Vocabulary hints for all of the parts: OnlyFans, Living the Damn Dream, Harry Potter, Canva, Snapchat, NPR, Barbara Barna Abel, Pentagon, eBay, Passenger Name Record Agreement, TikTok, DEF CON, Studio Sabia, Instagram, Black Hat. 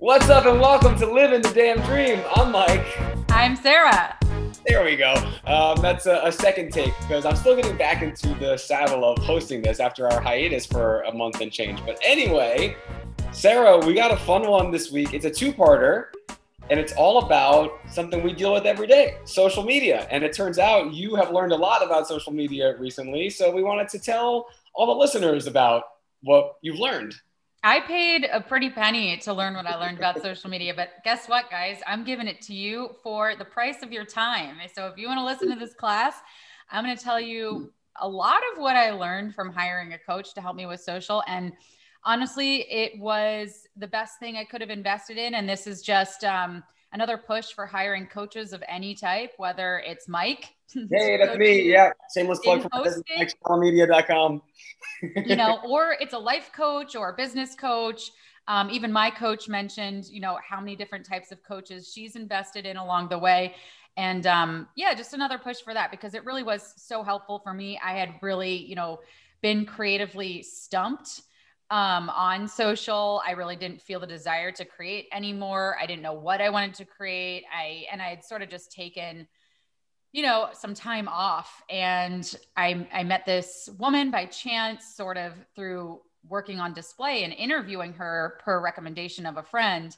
What's up and welcome to Living the Damn Dream. I'm Mike. I'm Sarah. There we go. That's a second take because I'm still getting back into the saddle of hosting this after our hiatus for a month and change. But anyway, Sarah, we got a fun one this week. It's a two-parter. And it's all about something we deal with every day, social media. And it turns out you have learned a lot about social media recently. So we wanted to tell all the listeners about what you've learned. I paid a pretty penny to learn what I learned about social media. But guess what, guys? I'm giving it to you for the price of your time. So if you want to listen to this class, I'm going to tell you a lot of what I learned from hiring a coach to help me with social. And honestly, it was the best thing I could have invested in. And this is just another push for hiring coaches of any type, whether it's Mike. Hey, that's me. Yeah. Shameless plug for MikeSmallMedia.com. You know, or it's a life coach or a business coach. Even my coach mentioned, you know, how many different types of coaches she's invested in along the way. And yeah, just another push for that because it really was so helpful for me. I had really, you know, been creatively stumped on social. I really didn't feel the desire to create anymore. I didn't know what I wanted to create. I had sort of just taken, you know, some time off, and I met this woman by chance, sort of through working on display and interviewing her per recommendation of a friend.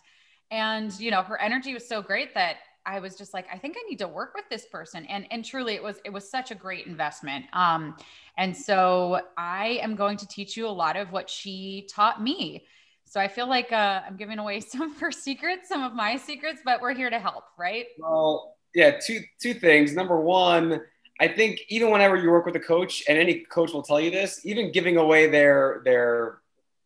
And, you know, her energy was so great that I was just like, I think I need to work with this person. And truly it was such a great investment. And so I am going to teach you a lot of what she taught me. So I feel like I'm giving away some of her secrets, some of my secrets, but we're here to help, right? Well, yeah, two things. Number one, I think even whenever you work with a coach, and any coach will tell you this, even giving away their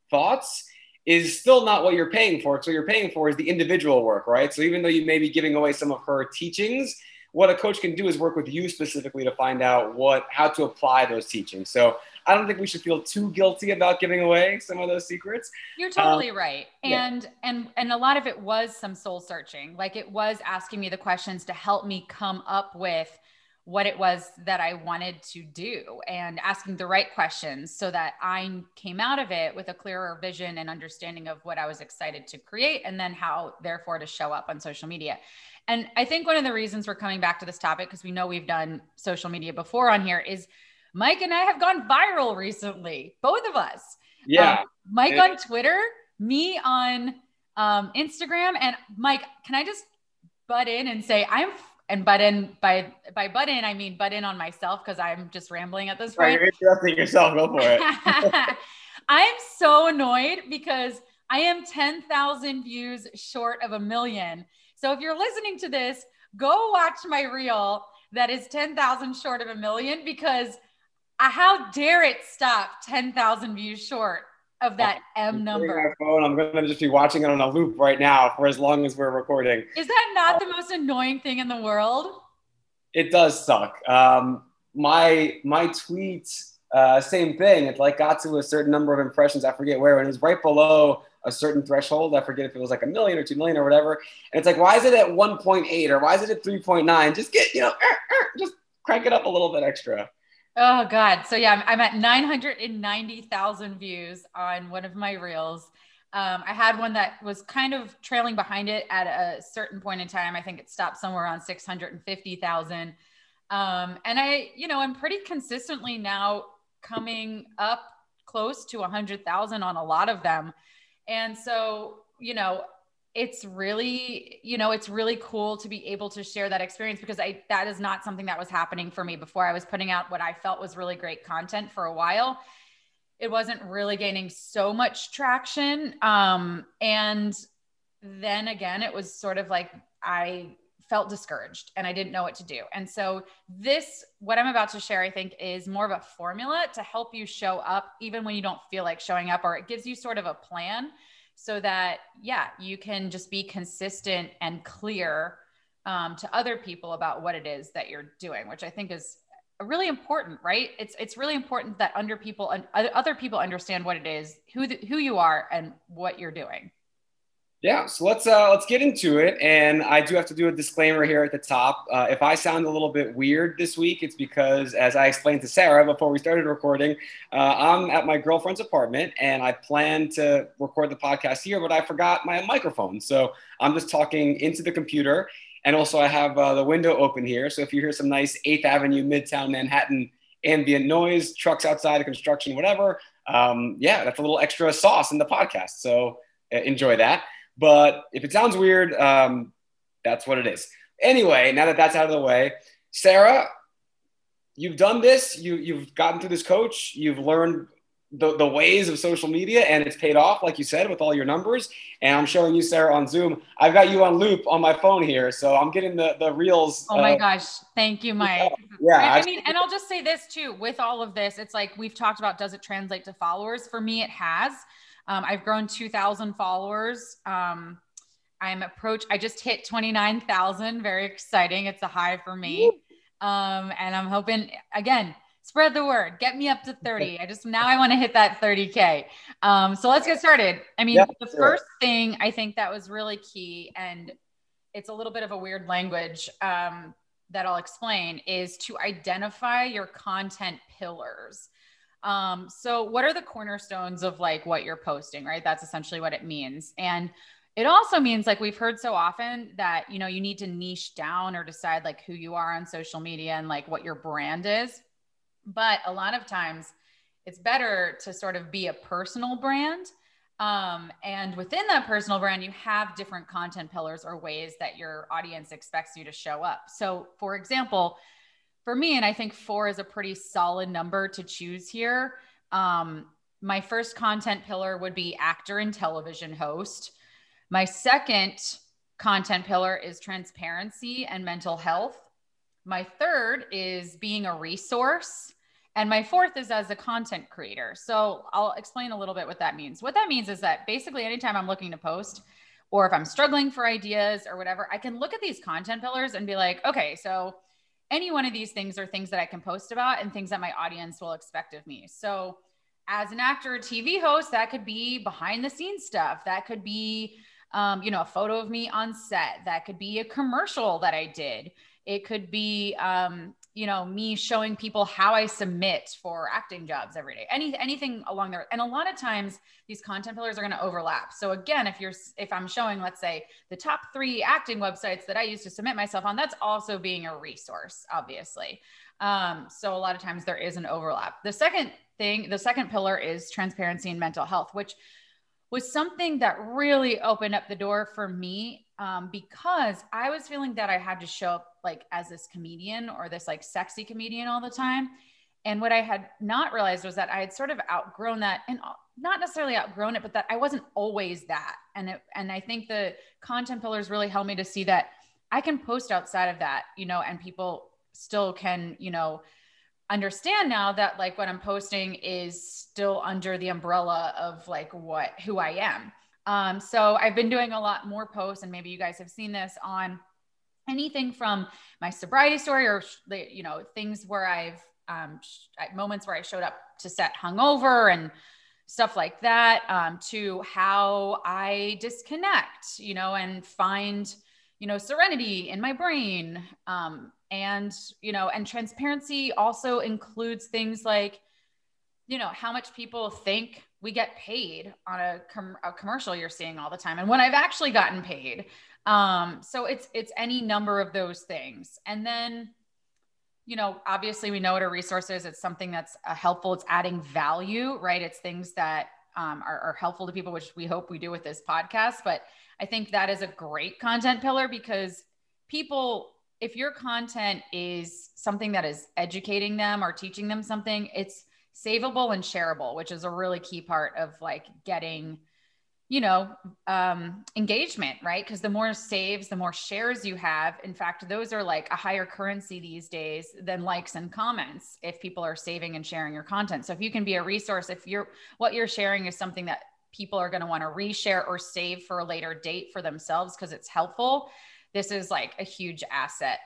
thoughts is still not what you're paying for. So what you're paying for is the individual work, right? So even though you may be giving away some of her teachings, what a coach can do is work with you specifically to find out how to apply those teachings. So I don't think we should feel too guilty about giving away some of those secrets. You're totally right. And, yeah. and a lot of it was some soul searching. Like it was asking me the questions to help me come up with what it was that I wanted to do and asking the right questions so that I came out of it with a clearer vision and understanding of what I was excited to create and then how therefore to show up on social media. And I think one of the reasons we're coming back to this topic, because we know we've done social media before on here, is Mike and I have gone viral recently, both of us. Yeah. Mike on Twitter, me on Instagram. And Mike, can I just butt in and say, and butt in, by butt in, I mean butt in on myself because I'm just rambling at this point. You're interrupting yourself, go for it. I'm so annoyed because I am 10,000 views short of 1 million. So if you're listening to this, go watch my reel that is 10,000 short of 1 million because how dare it stop 10,000 views short of that M number. I'm going to just be watching it on a loop right now for as long as we're recording. Is that not the most annoying thing in the world? It does suck. My tweet, same thing. It like got to a certain number of impressions. I forget where, and it was right below a certain threshold. I forget if it was like 1 million or 2 million or whatever. And it's like, why is it at 1.8 or why is it at 3.9? Just get, you know, just crank it up a little bit extra. Oh God. So yeah, I'm at 990,000 views on one of my reels. I had one that was kind of trailing behind it at a certain point in time. I think it stopped somewhere around 650,000. And I, you know, I'm pretty consistently now coming up close to 100,000 on a lot of them. And so, you know, it's really cool to be able to share that experience because that is not something that was happening for me before. I was putting out what I felt was really great content for a while. It wasn't really gaining so much traction. And then again, it was sort of like, I felt discouraged and I didn't know what to do. And so what I'm about to share, I think is more of a formula to help you show up even when you don't feel like showing up, or it gives you sort of a plan so that, yeah, you can just be consistent and clear to other people about what it is that you're doing, which I think is really important, right? It's really important that other people understand what it is, who you are, and what you're doing. Yeah, so let's get into it. And I do have to do a disclaimer here at the top. If I sound a little bit weird this week, it's because, as I explained to Sarah before we started recording, I'm at my girlfriend's apartment and I planned to record the podcast here, but I forgot my microphone. So I'm just talking into the computer. And also I have the window open here. So if you hear some nice 8th Avenue, Midtown Manhattan ambient noise, trucks outside, construction, whatever, yeah, that's a little extra sauce in the podcast. So enjoy that. But if it sounds weird, that's what it is. Anyway, now that that's out of the way, Sarah, you've done this. You've gotten through this coach. You've learned the ways of social media, and it's paid off, like you said, with all your numbers. And I'm showing you, Sarah, on Zoom. I've got you on loop on my phone here, so I'm getting the reels. Oh, my gosh. Thank you, Mike. Yeah. I mean, and I'll just say this, too. With all of this, it's like we've talked about, does it translate to followers? For me, it has. I've grown 2,000 followers. I just hit 29,000. Very exciting. It's a high for me. And I'm hoping, again, spread the word, get me up to 30. I want to hit that 30K. So let's get started. I mean, first thing I think that was really key, and it's a little bit of a weird language that I'll explain, is to identify your content pillars. So what are the cornerstones of like what you're posting, right? That's essentially what it means. And it also means, like we've heard so often, that, you know, you need to niche down or decide like who you are on social media and like what your brand is. But a lot of times it's better to sort of be a personal brand. And within that personal brand, you have different content pillars or ways that your audience expects you to show up. So for example, for me, and I think 4 is a pretty solid number to choose here. My first content pillar would be actor and television host. My second content pillar is transparency and mental health. My third is being a resource. And my fourth is as a content creator. So I'll explain a little bit what that means. What that means is that basically anytime I'm looking to post, or if I'm struggling for ideas or whatever, I can look at these content pillars and be like, okay, so any one of these things are things that I can post about and things that my audience will expect of me. So as an actor or TV host, that could be behind the scenes stuff. That could be, you know, a photo of me on set. That could be a commercial that I did. It could be, you know, me showing people how I submit for acting jobs every day, anything along there. And a lot of times these content pillars are going to overlap. So again, if I'm showing, let's say, the top 3 acting websites that I used to submit myself on, that's also being a resource, obviously. So a lot of times there is an overlap. The second pillar is transparency and mental health, which was something that really opened up the door for me, because I was feeling that I had to show up like as this comedian or this like sexy comedian all the time. And what I had not realized was that I had sort of outgrown that, and not necessarily outgrown it, but that I wasn't always that. And I think the content pillars really helped me to see that I can post outside of that, you know, and people still can, you know, understand now that like what I'm posting is still under the umbrella of like who I am. So I've been doing a lot more posts, and maybe you guys have seen this, on anything from my sobriety story, or, you know, things where I've, moments where I showed up to set hungover and stuff like that, to how I disconnect, you know, and find, you know, serenity in my brain. And, you know, and transparency also includes things like, you know, how much people think we get paid on a commercial you're seeing all the time, and when I've actually gotten paid. So it's any number of those things. And then, you know, obviously we know what a resource is. It's something that's helpful. It's adding value, right? It's things that are helpful to people, which we hope we do with this podcast. But I think that is a great content pillar, because people, if your content is something that is educating them or teaching them something, it's savable and shareable, which is a really key part of like getting, you know, engagement, right? Because the more saves, the more shares you have. In fact, those are like a higher currency these days than likes and comments, if people are saving and sharing your content. So if you can be a resource, if you're, what you're sharing is something that people are going to want to reshare or save for a later date for themselves because it's helpful, this is like a huge asset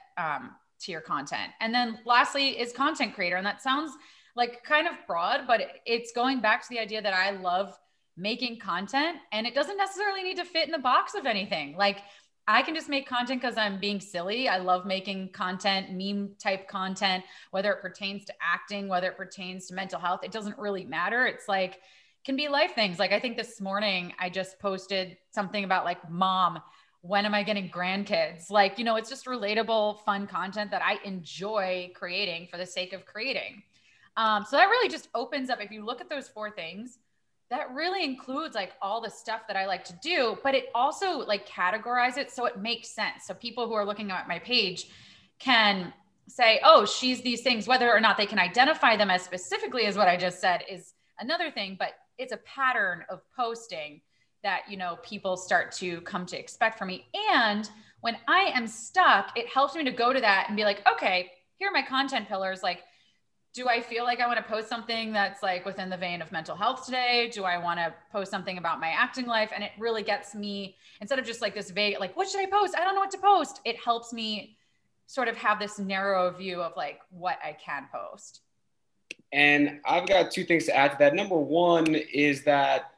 to your content. And then lastly is content creator. And that sounds like kind of broad, but it's going back to the idea that I love making content, and it doesn't necessarily need to fit in the box of anything. Like, I can just make content because I'm being silly. I love making content, meme type content, whether it pertains to acting, whether it pertains to mental health, it doesn't really matter. It's like, can be life things. Like, I think this morning I just posted something about like, mom, when am I getting grandkids? Like, you know, it's just relatable, fun content that I enjoy creating for the sake of creating. So that really just opens up. If you look at those four things, that really includes like all the stuff that I like to do, but it also like categorize it so it makes sense. So people who are looking at my page can say, oh, she's these things, whether or not they can identify them as specifically as what I just said is another thing, but it's a pattern of posting that, you know, people start to come to expect from me. And when I am stuck, it helps me to go to that and be like, okay, here are my content pillars. Like, do I feel like I want to post something that's like within the vein of mental health today? Do I want to post something about my acting life? And it really gets me, instead of just like this vague, like, what should I post? I don't know what to post. It helps me sort of have this narrow view of like what I can post. And I've got two things to add to that. Number one is that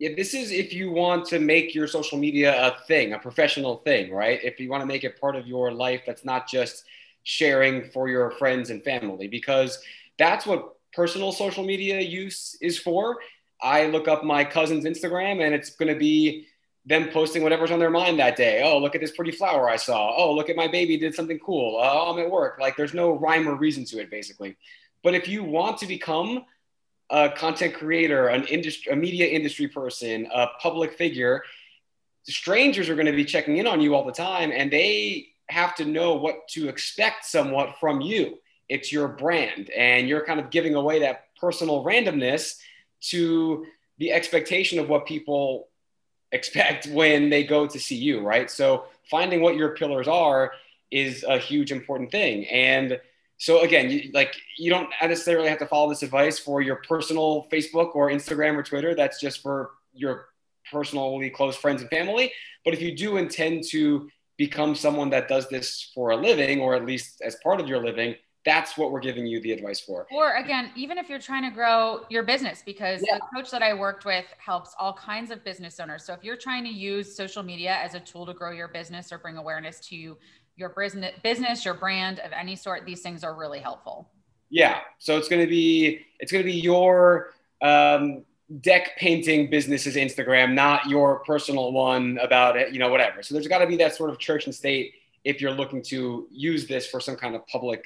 this is if you want to make your social media a thing, a professional thing, right? If you want to make it part of your life, that's not just sharing for your friends and family, because that's what personal social media use is for. I look up my cousin's Instagram and it's going to be them posting whatever's on their mind that day. Oh, look at this pretty flower I saw. Oh, look at my baby did something cool. Oh, I'm at work. Like, there's no rhyme or reason to it, basically. But if you want to become a content creator, a media industry person, a public figure, strangers are going to be checking in on you all the time, and they have to know what to expect somewhat from you. It's your brand, and you're kind of giving away that personal randomness to the expectation of what people expect when they go to see you, right? So finding what your pillars are is a huge important thing. And so again, you don't necessarily have to follow this advice for your personal Facebook or Instagram or Twitter. That's just for your personally close friends and family. But if you do intend to become someone that does this for a living, or at least as part of your living, that's what we're giving you the advice for. Or again, even if you're trying to grow your business, because the coach that I worked with helps all kinds of business owners. So if you're trying to use social media as a tool to grow your business or bring awareness to your business, your brand of any sort, these things are really helpful. Yeah. So it's going to be your deck painting business's Instagram, not your personal one about it, you know, whatever. So there's got to be that sort of church and state if you're looking to use this for some kind of public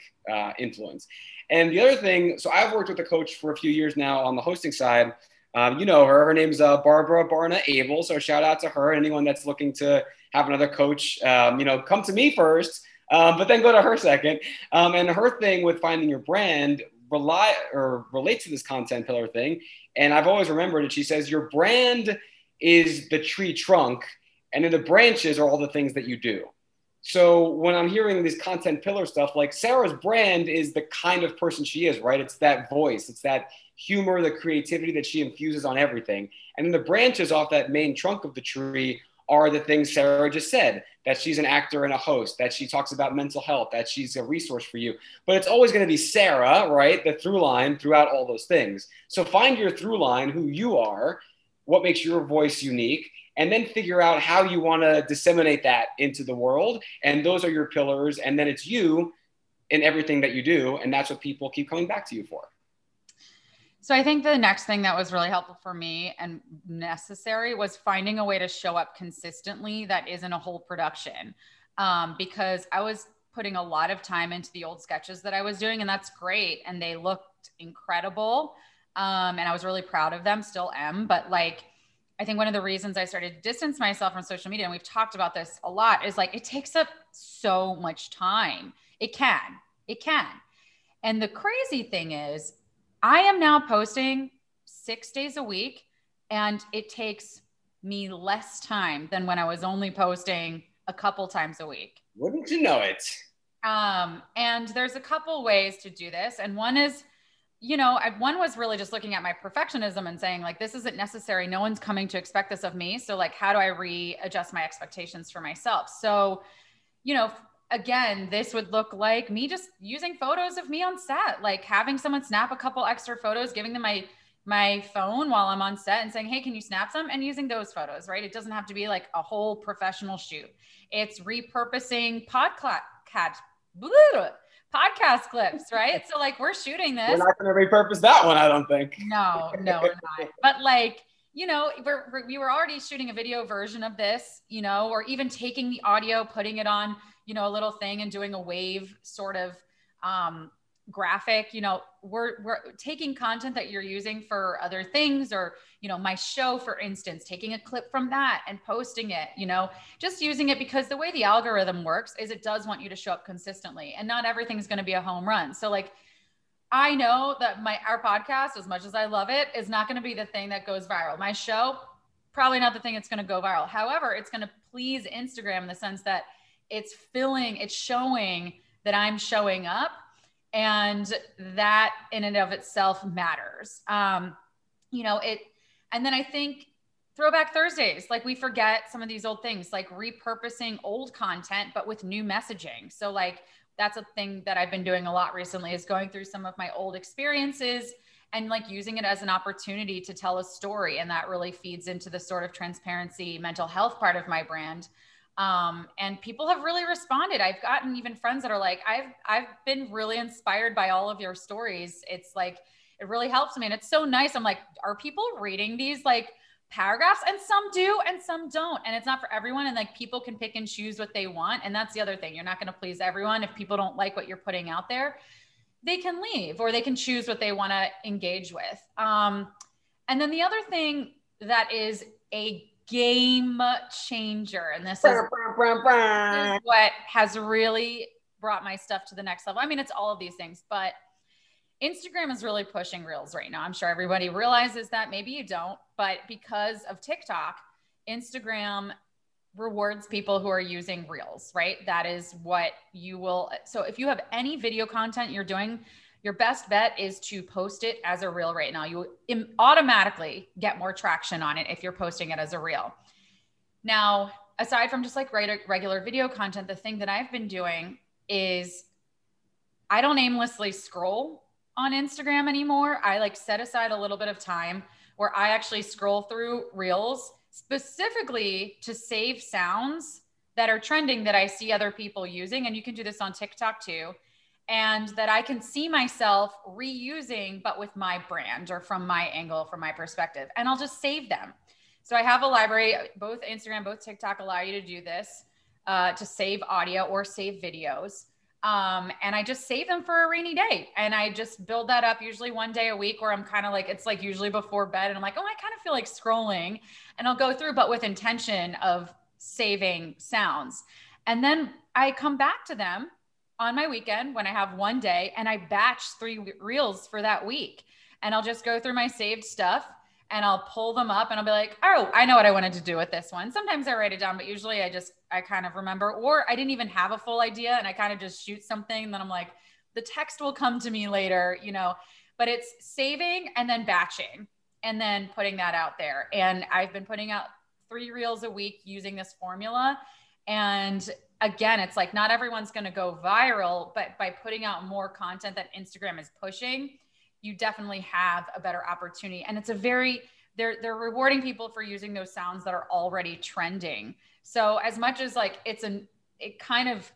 influence. And the other thing, so I've worked with a coach for a few years now on the hosting side. You know her. Her name's Barbara Barna Abel. So shout out to her. Anyone that's looking to have another coach, you know, come to me first, but then go to her second. And her thing with finding your brand relates to this content pillar thing. And I've always remembered it. She says, your brand is the tree trunk, and then the branches are all the things that you do. So when I'm hearing this content pillar stuff, like, Sarah's brand is the kind of person she is, right? It's that voice, it's that humor, the creativity that she infuses on everything. And then the branches off that main trunk of the tree are the things Sarah just said, that she's an actor and a host, that she talks about mental health, that she's a resource for you. But it's always going to be Sarah, right? The through line throughout all those things. So find your through line, who you are, what makes your voice unique, and then figure out how you want to disseminate that into the world. And those are your pillars. And then it's you in everything that you do. And that's what people keep coming back to you for. So I think the next thing that was really helpful for me and necessary was finding a way to show up consistently that isn't a whole production, because I was putting a lot of time into the old sketches that I was doing, and that's great. And they looked incredible. And I was really proud of them, still am. But like, I think one of the reasons I started to distance myself from social media, and we've talked about this a lot, is like, it takes up so much time. It can. And the crazy thing is, I am now posting 6 days a week, and it takes me less time than when I was only posting a couple times a week. Wouldn't you know it? And there's a couple ways to do this. And one is, you know, one was really just looking at my perfectionism and saying like, this isn't necessary. No one's coming to expect this of me. So like, how do I readjust my expectations for myself? So, you know, again, this would look like me just using photos of me on set, like having someone snap a couple extra photos, giving them my my phone while I'm on set and saying, hey, can you snap some? And using those photos, right? It doesn't have to be like a whole professional shoot. It's repurposing podcast clips, right? So like we're shooting this. We're not going to repurpose that one, I don't think. No, we're not. But like, you know, we were already shooting a video version of this, you know, or even taking the audio, putting it on, you know, a little thing and doing a wave sort of, graphic, you know, we're taking content that you're using for other things, or, you know, my show, for instance, taking a clip from that and posting it, you know, just using it because the way the algorithm works is it does want you to show up consistently, and not everything's going to be a home run. So like, I know that our podcast, as much as I love it, is not going to be the thing that goes viral. My show, probably not the thing that's going to go viral. However, it's going to please Instagram in the sense that it's showing that I'm showing up. And that in and of itself matters. You know, and then I think Throwback Thursdays, like we forget some of these old things, like repurposing old content, but with new messaging. So like, that's a thing that I've been doing a lot recently, is going through some of my old experiences and like using it as an opportunity to tell a story. And that really feeds into the sort of transparency, mental health part of my brand. And people have really responded. I've gotten even friends that are like, I've been really inspired by all of your stories. It's like, it really helps me. And it's so nice. I'm like, are people reading these like paragraphs? And some do, and some don't. And it's not for everyone. And like, people can pick and choose what they want. And that's the other thing. You're not going to please everyone. If people don't like what you're putting out there, they can leave, or they can choose what they want to engage with. And then the other thing that is a game changer, and this is what has really brought my stuff to the next level. I mean, it's all of these things, but Instagram is really pushing Reels right now. I'm sure everybody realizes that. Maybe you don't, but because of TikTok, Instagram rewards people who are using Reels, right? That is what you will. So if you have any video content you're doing, your best bet is to post it as a reel right now. You automatically get more traction on it if you're posting it as a reel. Now, aside from just like regular video content, the thing that I've been doing is I don't aimlessly scroll on Instagram anymore. I like set aside a little bit of time where I actually scroll through reels specifically to save sounds that are trending that I see other people using. And you can do this on TikTok too. And that I can see myself reusing, but with my brand or from my angle, from my perspective, and I'll just save them. So I have a library, both Instagram, both TikTok allow you to do this, to save audio or save videos. And I just save them for a rainy day. And I just build that up usually one day a week where I'm kind of like, it's like usually before bed and I'm like, oh, I kind of feel like scrolling, and I'll go through, but with intention of saving sounds. And then I come back to them on my weekend when I have one day, and I batch 3 reels for that week. And I'll just go through my saved stuff and I'll pull them up and I'll be like, oh, I know what I wanted to do with this one. Sometimes I write it down, but usually I kind of remember, or I didn't even have a full idea and I kind of just shoot something. And then I'm like, the text will come to me later, you know, but it's saving and then batching and then putting that out there. And I've been putting out 3 reels a week using this formula. And again, it's like not everyone's going to go viral, but by putting out more content that Instagram is pushing, you definitely have a better opportunity. And it's they're rewarding people for using those sounds that are already trending. So as much as like it kind of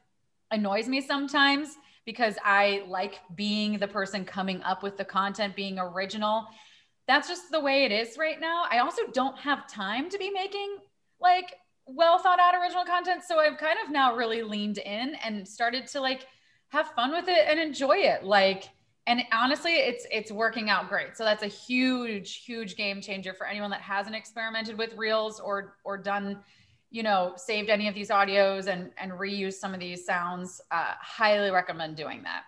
annoys me sometimes because I like being the person coming up with the content, being original. That's just the way it is right now. I also don't have time to be making like well thought out original content. So I've kind of now really leaned in and started to like have fun with it and enjoy it. Like, and honestly, it's working out great. So that's a huge, huge game changer for anyone that hasn't experimented with reels or done, you know, saved any of these audios and reused some of these sounds. Highly recommend doing that.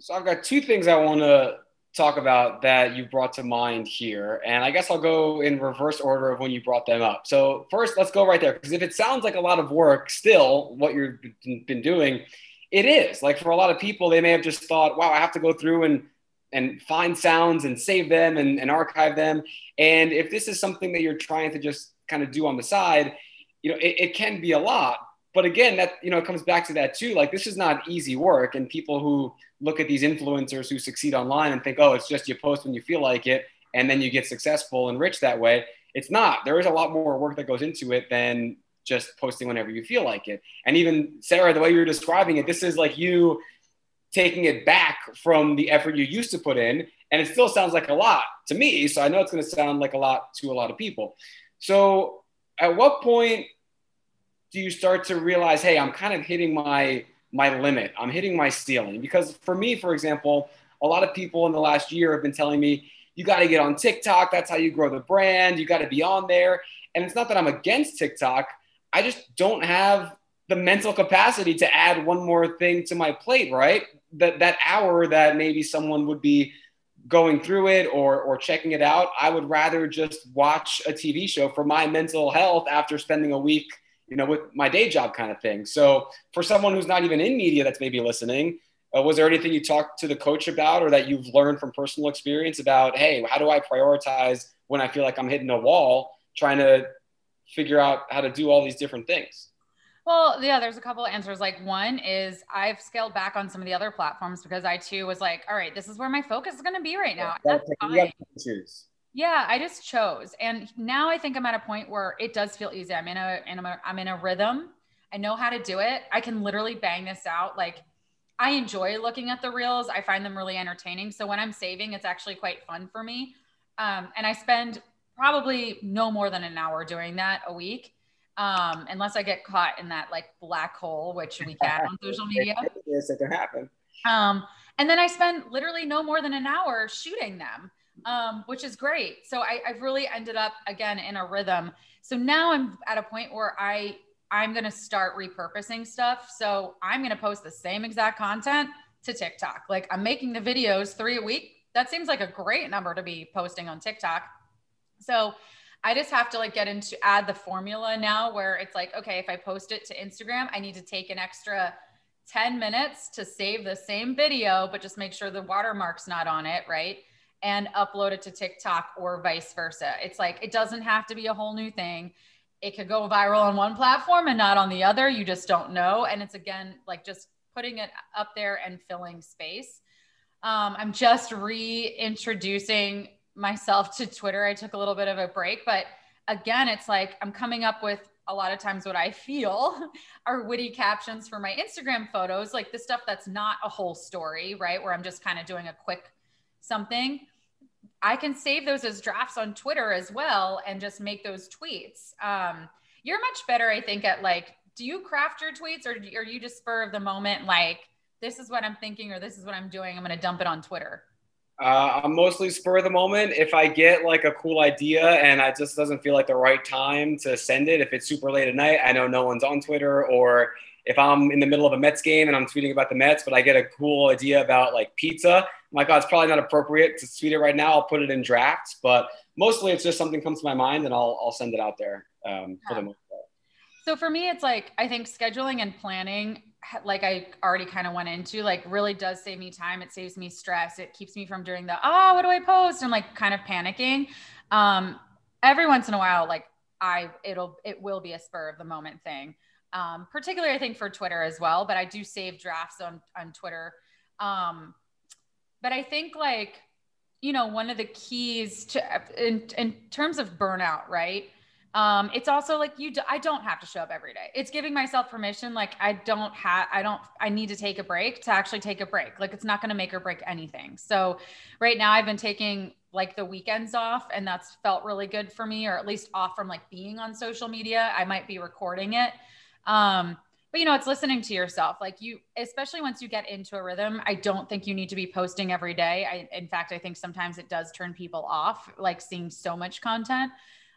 So I've got 2 things I want to talk about that you brought to mind here. And I guess I'll go in reverse order of when you brought them up. So first, let's go right there. Because if it sounds like a lot of work still, what you've been doing, it is. Like for a lot of people, they may have just thought, wow, I have to go through and find sounds and save them and archive them. And if this is something that you're trying to just kind of do on the side, you know, it can be a lot. But again, that, you know, it comes back to that too. Like this is not easy work, and people who look at these influencers who succeed online and think, oh, it's just you post when you feel like it. and then you get successful and rich that way. It's not. There is a lot more work that goes into it than just posting whenever you feel like it. And even Sarah, the way you're describing it, this is like you taking it back from the effort you used to put in. And it still sounds like a lot to me. So I know it's going to sound like a lot to a lot of people. So at what point do you start to realize, hey, I'm kind of hitting my limit. I'm hitting my ceiling. Because for me, for example, a lot of people in the last year have been telling me, you got to get on TikTok. That's how you grow the brand. You got to be on there. And it's not that I'm against TikTok. I just don't have the mental capacity to add one more thing to my plate, right? That hour that maybe someone would be going through it or checking it out. I would rather just watch a TV show for my mental health after spending a week, with my day job kind of thing. So for someone who's not even in media that's maybe listening, was there anything you talked to the coach about or that you've learned from personal experience about, hey, how do I prioritize when I feel like I'm hitting a wall trying to figure out how to do all these different things? Well, yeah, there's a couple of answers. Like one is I've scaled back on some of the other platforms because I too was like, all right, this is where my focus is going to be right now. That's fine. Yeah, I just chose. And now I think I'm at a point where it does feel easy. I'm in a rhythm. I know how to do it. I can literally bang this out. Like I enjoy looking at the reels. I find them really entertaining. So when I'm saving, it's actually quite fun for me. And I spend probably no more than an hour doing that a week. Unless I get caught in that like black hole, which we can on social media. Yes, it can happen. And then I spend literally no more than an hour shooting them, which is great. So I've really ended up again in a rhythm. So now I'm at a point where I'm going to start repurposing stuff. So I'm going to post the same exact content to TikTok. Like I'm making the videos 3 a week. That seems like a great number to be posting on TikTok. So I just have to like add the formula now where it's like, okay, if I post it to Instagram, I need to take an extra 10 minutes to save the same video, but just make sure the watermark's not on it. Right. And upload it to TikTok or vice versa. It's like, it doesn't have to be a whole new thing. It could go viral on one platform and not on the other. You just don't know. And it's again, like just putting it up there and filling space. I'm just reintroducing myself to Twitter. I took a little bit of a break, but again, it's like, I'm coming up with a lot of times what I feel are witty captions for my Instagram photos, like the stuff that's not a whole story, right? Where I'm just kind of doing a quick something. I can save those as drafts on Twitter as well and just make those tweets. You're much better, I think, at like, do you craft your tweets or are you just spur of the moment? Like, this is what I'm thinking, or this is what I'm doing. I'm going to dump it on Twitter. I'm mostly spur of the moment. If I get like a cool idea and it just doesn't feel like the right time to send it, if it's super late at night, I know no one's on Twitter, or if I'm in the middle of a Mets game and I'm tweeting about the Mets, but I get a cool idea about like pizza, I'm like, oh, it's probably not appropriate to tweet it right now. I'll put it in drafts, but mostly it's just something comes to my mind and I'll send it out there for the most part. So for me, it's like, I think scheduling and planning, like I already kind of went into, like really does save me time. It saves me stress. It keeps me from doing the, oh, what do I post? And like kind of panicking. Every once in a while, like it will be a spur of the moment thing. Particularly I think for Twitter as well, but I do save drafts on Twitter. But I think like, one of the keys to, in terms of burnout, right? It's also like I don't have to show up every day. It's giving myself permission. Like I need to take a break to actually take a break. Like it's not going to make or break anything. So right now I've been taking like the weekends off, and that's felt really good for me, or at least off from like being on social media. I might be recording it. But it's listening to yourself. Like especially once you get into a rhythm, I don't think you need to be posting every day. In fact, I think sometimes it does turn people off, like seeing so much content.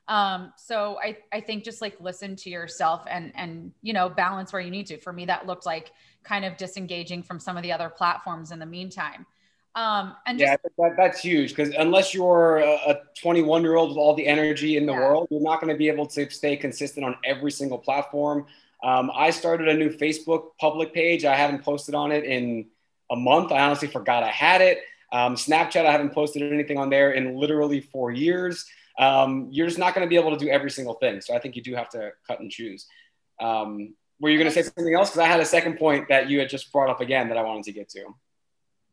So I think just like listen to yourself and balance where you need to. For me, that looked like kind of disengaging from some of the other platforms in the meantime. I think that's huge, because unless you're a 21-year-old with all the energy in the world, you're not going to be able to stay consistent on every single platform. I started a new Facebook public page. I haven't posted on it in a month. I honestly forgot I had it. Snapchat, I haven't posted anything on there in literally 4 years. You're just not going to be able to do every single thing. So I think you do have to cut and choose. Were you going to say something else? Because I had a second point that you had just brought up again that I wanted to get to.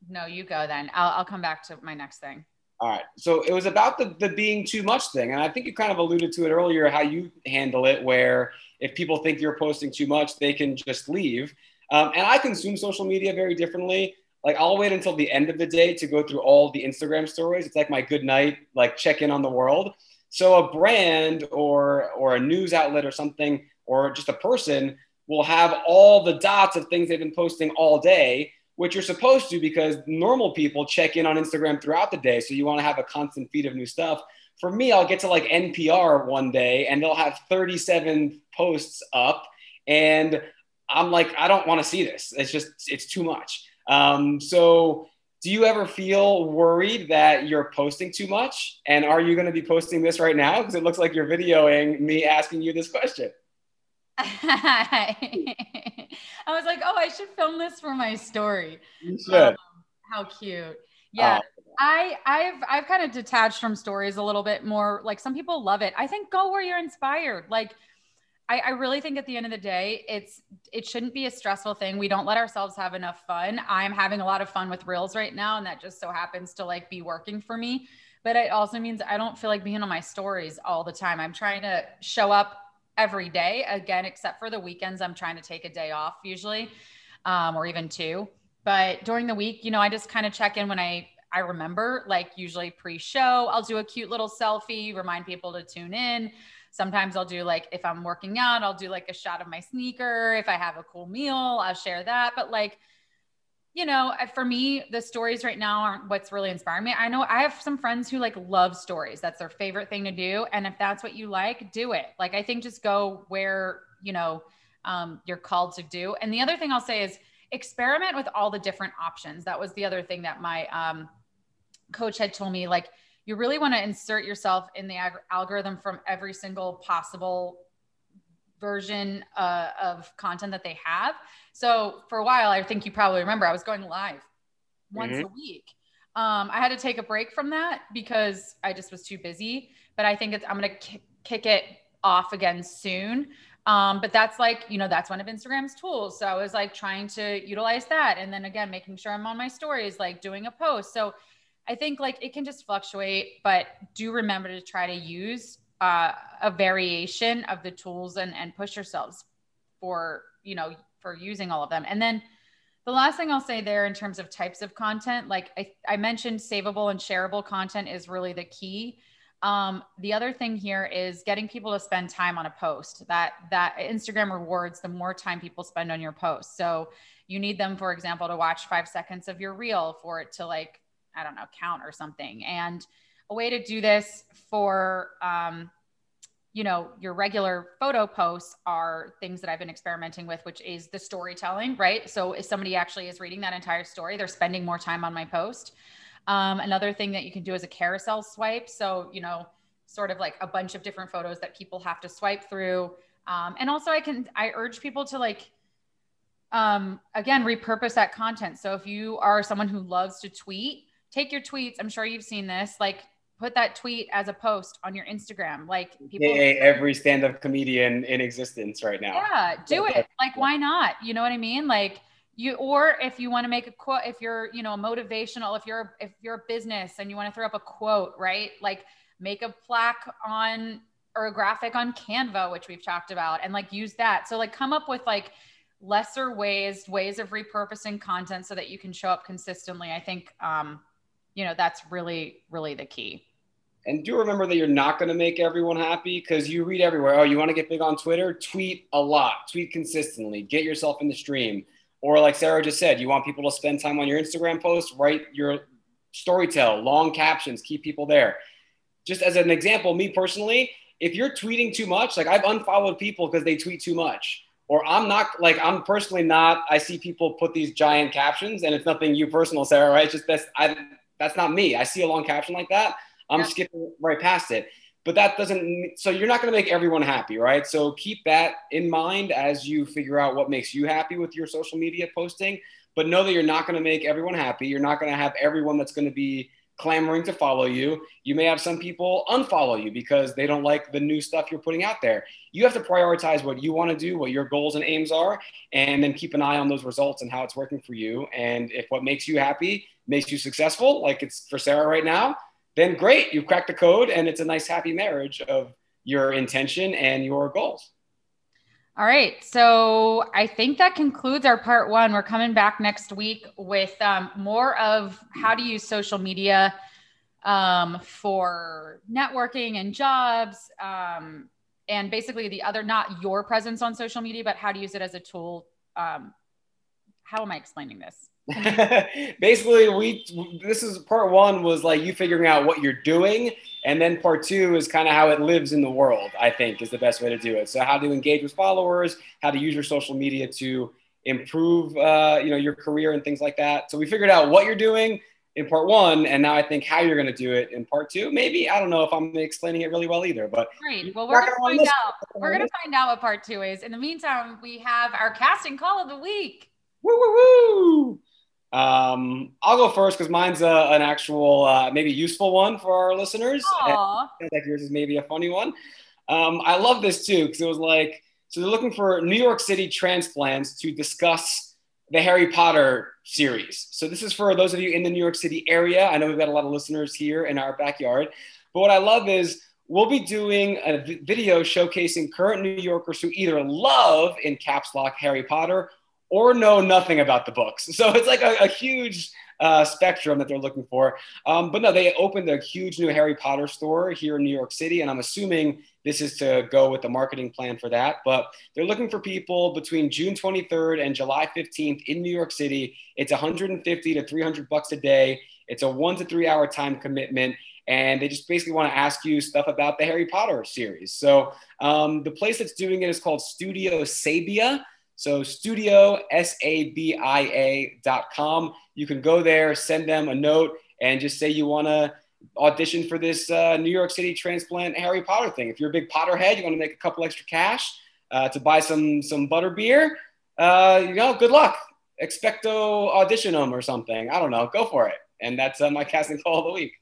No, you go then. I'll come back to my next thing. All right. So it was about the being too much thing. And I think you kind of alluded to it earlier, how you handle it, where if people think you're posting too much, they can just leave. And I consume social media very differently. Like, I'll wait until the end of the day to go through all the Instagram stories. It's like my good night, like check in on the world. So a brand or a news outlet or something, or just a person will have all the dots of things they've been posting all day, which you're supposed to, because normal people check in on Instagram throughout the day. So you want to have a constant feed of new stuff. For me, I'll get to like NPR one day and they'll have 37 posts up and I'm like, I don't want to see this. It's just, it's too much. So do you ever feel worried that you're posting too much? And are you going to be posting this right now? Because it looks like you're videoing me asking you this question. I was like, oh, I should film this for my story. You should. How cute. Yeah. I've kind of detached from stories a little bit more. Like, some people love it. I think go where you're inspired. Like, I really think at the end of the day, it shouldn't be a stressful thing. We don't let ourselves have enough fun. I'm having a lot of fun with Reels right now, and that just so happens to like be working for me. But it also means I don't feel like being on my stories all the time. I'm trying to show up every day again, except for the weekends. I'm trying to take a day off usually, or even two, but during the week, you know, I just kind of check in when I remember, like usually pre-show, I'll do a cute little selfie, remind people to tune in. Sometimes I'll do like, if I'm working out, I'll do like a shot of my sneaker. If I have a cool meal, I'll share that. But like, you know, for me, the stories right now aren't what's really inspiring me. I know I have some friends who like love stories. That's their favorite thing to do. And if that's what you like, do it. Like, I think just go where, you know, you're called to do. And the other thing I'll say is experiment with all the different options. That was the other thing that my coach had told me, like, you really want to insert yourself in the algorithm from every single possible version of content that they have. So for a while, I think you probably remember, I was going live once a week. I had to take a break from that because I just was too busy, but I think I'm going to kick it off again soon. But that's like, you know, that's one of Instagram's tools. So I was like trying to utilize that. And then again, making sure I'm on my stories, like doing a post. So I think like it can just fluctuate, but do remember to try to use a variation of the tools and push yourselves for, you know, for using all of them. And then the last thing I'll say there in terms of types of content, like I mentioned, savable and shareable content is really the key. The other thing here is getting people to spend time on a post. That Instagram rewards the more time people spend on your post. So you need them, for example, to watch 5 seconds of your reel for it to like, I don't know, count or something. And a way to do this for, you know, your regular photo posts are things that I've been experimenting with, which is the storytelling, right? So if somebody actually is reading that entire story, they're spending more time on my post. Another thing that you can do is a carousel swipe. So, you know, sort of like a bunch of different photos that people have to swipe through. And also I urge people to like, again, repurpose that content. So if you are someone who loves to tweet, take your tweets. I'm sure you've seen this, like, put that tweet as a post on your Instagram. Like, people, every stand-up comedian in existence right now. Yeah, do it. Like, why not? You know what I mean? Like, you, or if you want to make a quote, if you're, you know, motivational, if you're a business and you want to throw up a quote, right? Like, make a plaque on, or a graphic on Canva, which we've talked about, and like use that. So like, come up with like lesser ways of repurposing content so that you can show up consistently. I think, you know, that's really, really the key. And do remember that you're not going to make everyone happy, because you read everywhere, oh, you want to get big on Twitter? Tweet a lot. Tweet consistently. Get yourself in the stream. Or like Sarah just said, you want people to spend time on your Instagram posts? Write your storytell, long captions, keep people there. Just as an example, me personally, if you're tweeting too much, like, I've unfollowed people because they tweet too much. Or I see people put these giant captions, and it's nothing you personal, Sarah, right? It's just that's not me. I see a long caption like that, I'm skipping right past it. But that doesn't, so you're not going to make everyone happy, right? So keep that in mind as you figure out what makes you happy with your social media posting. But know that you're not going to make everyone happy. You're not going to have everyone that's going to be clamoring to follow you. You may have some people unfollow you because they don't like the new stuff you're putting out there. You have to prioritize what you want to do, what your goals and aims are, and then keep an eye on those results and how it's working for you. And if what makes you happy makes you successful, like it's for Sarah right now, then great, you've cracked the code and it's a nice happy marriage of your intention and your goals. All right. So I think that concludes our part one. We're coming back next week with more of how to use social media for networking and jobs, and basically the other, not your presence on social media, but how to use it as a tool. How am I explaining this? Basically, this is part one was like you figuring out what you're doing. And then part two is kind of how it lives in the world, I think, is the best way to do it. So how to engage with followers, how to use your social media to improve, your career and things like that. So we figured out what you're doing in part one. And now I think how you're going to do it in part two. Maybe, I don't know if I'm explaining it really well either, but. Great. Well, we're going to find out. We're going to find out what part two is. In the meantime, we have our casting call of the week. Woo, woo, woo. I'll go first because mine's an actual maybe useful one for our listeners. Like yours is maybe a funny one. I love this too because it was like, so they're looking for New York City transplants to discuss the Harry Potter series. So this is for those of you in the New York City area. I know we've got a lot of listeners here in our backyard. But what I love is we'll be doing a video showcasing current New Yorkers who either love, in caps lock, Harry Potter or know nothing about the books. So it's like a huge spectrum that they're looking for. But no, they opened a huge new Harry Potter store here in New York City, and I'm assuming this is to go with the marketing plan for that. But they're looking for people between June 23rd and July 15th in New York City. It's $150 to $300 a day. It's a 1 to 3 hour time commitment. And they just basically want to ask you stuff about the Harry Potter series. So the place that's doing it is called Studio Sabia. So studiosabia.com. You can go there, send them a note, and just say you want to audition for this New York City transplant Harry Potter thing. If you're a big Potterhead, you want to make a couple extra cash to buy some butter beer, good luck. Expecto auditionum or something. I don't know. Go for it. And that's my casting call of the week.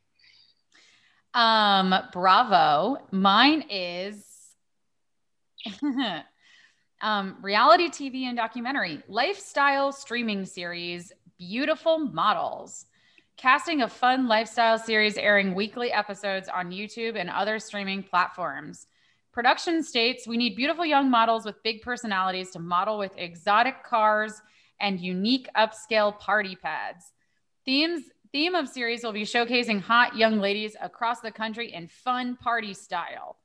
Bravo. Mine is... reality TV and documentary, lifestyle streaming series, Beautiful Models. Casting a fun lifestyle series airing weekly episodes on YouTube and other streaming platforms. Production states, we need beautiful young models with big personalities to model with exotic cars and unique upscale party pads. Theme of series will be showcasing hot young ladies across the country in fun party style.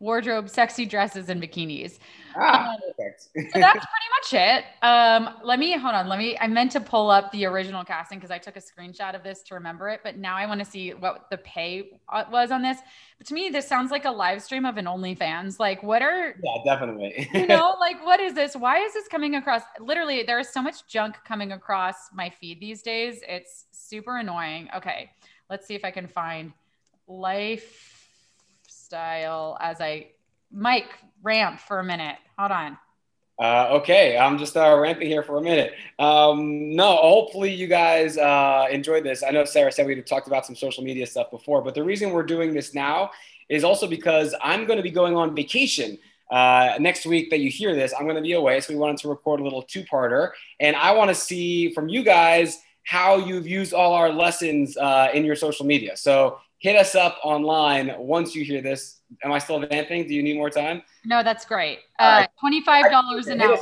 Wardrobe, sexy dresses, and bikinis. Perfect. So that's pretty much it. I meant to pull up the original casting because I took a screenshot of this to remember it, but now I want to see what the pay was on this. But to me, this sounds like a live stream of an OnlyFans. Like, yeah, definitely. What is this? Why is this coming across? Literally, there is so much junk coming across my feed these days. It's super annoying. Okay, let's see if I can find lifestyle as I mic ramp for a minute. Hold on. Okay. I'm just ramping here for a minute. Hopefully you guys enjoyed this. I know Sarah said we had talked about some social media stuff before, but the reason we're doing this now is also because I'm going to be going on vacation. Next week that you hear this, I'm going to be away. So we wanted to record a little two-parter, and I want to see from you guys how you've used all our lessons in your social media. So hit us up online once you hear this. Am I still advancing? Do you need more time? No, that's great. $25 an hour. Let us know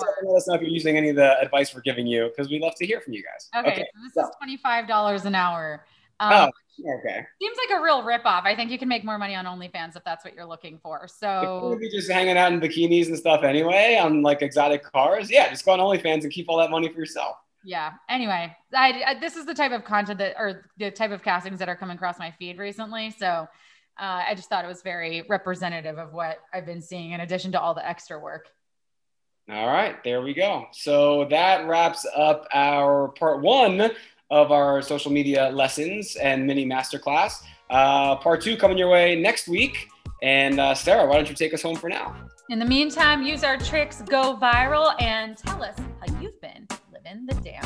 if you're using any of the advice we're giving you, because we'd love to hear from you guys. Okay. So this is $25 an hour. Okay. Seems like a real ripoff. I think you can make more money on OnlyFans if that's what you're looking for. So if you're just hanging out in bikinis and stuff anyway on like exotic cars, yeah, just go on OnlyFans and keep all that money for yourself. Yeah. Anyway, this is the type of content the type of castings that are coming across my feed recently. So I just thought it was very representative of what I've been seeing in addition to all the extra work. All right, there we go. So that wraps up our part one of our social media lessons and mini masterclass. Part two coming your way next week. And Sarah, why don't you take us home for now? In the meantime, use our tricks, go viral, and tell us how you've been living the damn